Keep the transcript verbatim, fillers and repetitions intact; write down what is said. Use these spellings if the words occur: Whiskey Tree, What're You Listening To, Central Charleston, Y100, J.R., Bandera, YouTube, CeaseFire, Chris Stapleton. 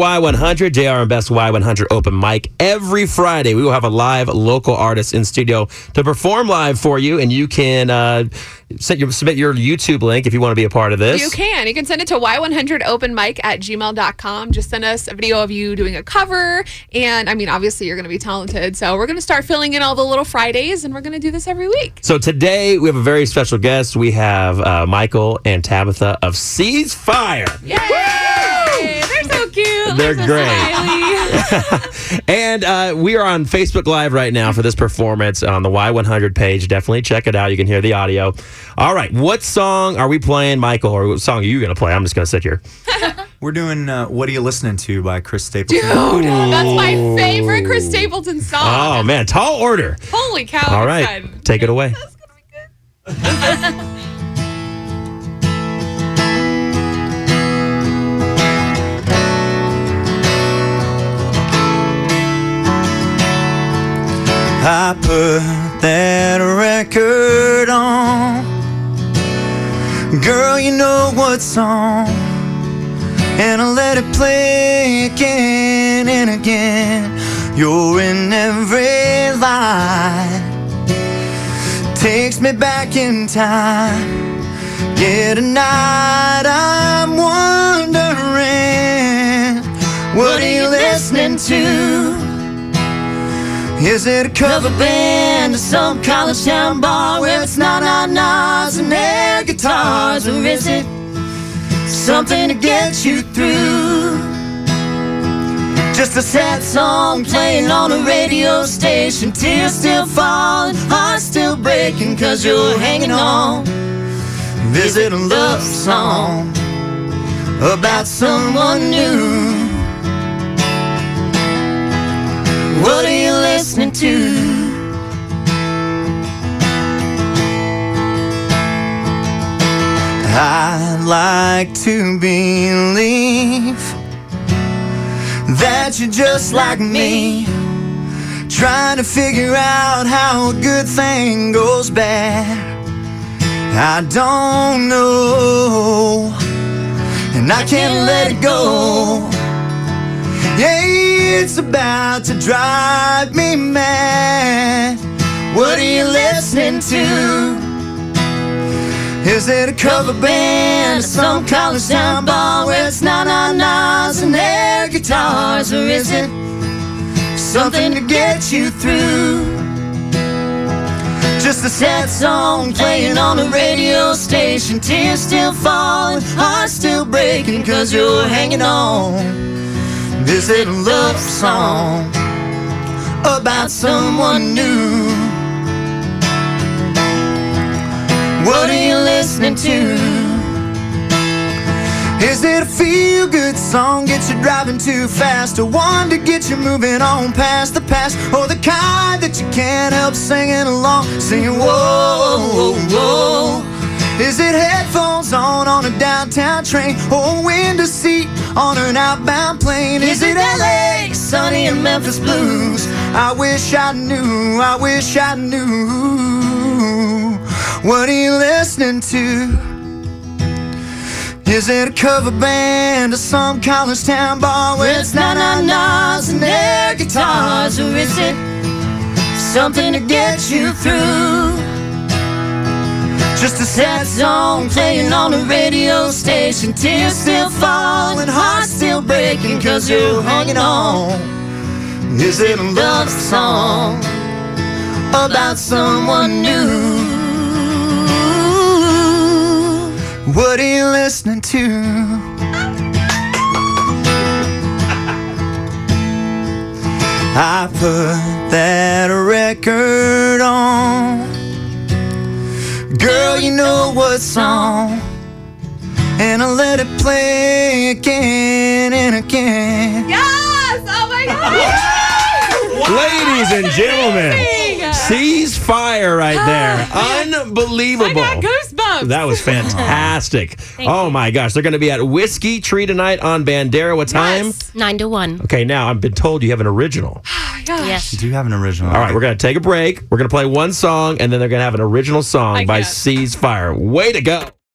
Y one hundred, J R and Best Y one hundred Open Mic. Every Friday, we will have a live local artist in studio to perform live for you, and you can uh, send your, submit your YouTube link if you want to be a part of this. You can. You can send it to Y one hundred Open Mic at gmail dot com. Just send us a video of you doing a cover, and, I mean, obviously, you're going to be talented, so we're going to start filling in all the little Fridays, and we're going to do this every week. So today, we have a very special guest. We have uh, Michael and Tabitha of CeaseFire. Yay! Woo! They're so cute. They're so great. And uh, we are on Facebook Live right now for this performance on the Y one hundred page. Definitely check it out. You can hear the audio. All right. What song are we playing, Michael? Or what song are you going to play? I'm just going to sit here. We're doing uh, What Are You Listening To by Chris Stapleton. Dude, that's my favorite Chris Stapleton song. Oh, man. Tall order. Holy cow. All right. Fun. Take it away. That's going to be good. I put that record on, girl, you know what's on, and I let it play again and again. You're in every line, takes me back in time. Yeah, tonight I'm wondering, what are you listening to? Is it a cover band or some college town bar where it's na-na-nas and air guitars? Or is it something to get you through? Just a sad song playing on a radio station, tears still falling, heart still breaking, 'cause you're hanging on. Is it a love song about someone new? What are you listening to? I'd like to believe that you're just like me, trying to figure out how a good thing goes bad. I don't know, and I can't let it go. Yeah, it's about to drive me mad. What are you listening to? Is it a cover band or some college town bar where it's na-na-nas and air guitars? Or is it something to get you through? Just a sad song playing on a radio station, tears still falling, heart still breaking, 'cause you're hanging on. Is it a love song about someone new? What are you listening to? Is it a feel-good song, gets you driving too fast, or one to get you moving on past the past, or the kind that you can't help singing along, singing whoa, whoa, whoa? Is it headphones on on a downtown train, or a window seat on an outbound plane? Is it L A, sunny and Memphis blues? I wish I knew, I wish I knew. What are you listening to? Is it a cover band or some college town bar where it's na-na-nas and air guitars? Or is it something to get you through? Just a sad song playing on a radio station, tears still falling, heart still breaking, 'cause you're hanging on. Is it a love song about someone new? What are you listening to? I put that record on, girl, you know what's on, and I let it play again and again. Yes! Oh my God! Wow. Ladies and gentlemen, CeaseFire right there. Unbelievable. I got goosebumps. That was fantastic. Oh my gosh. They're going to be at Whiskey Tree tonight on Bandera. What time? Yes. nine to one. Okay, now I've been told you have an original. Gosh. Yes, you do have an original. All right, we're going to take a break. We're going to play one song, and then they're going to have an original song I by CeaseFire. Way to go.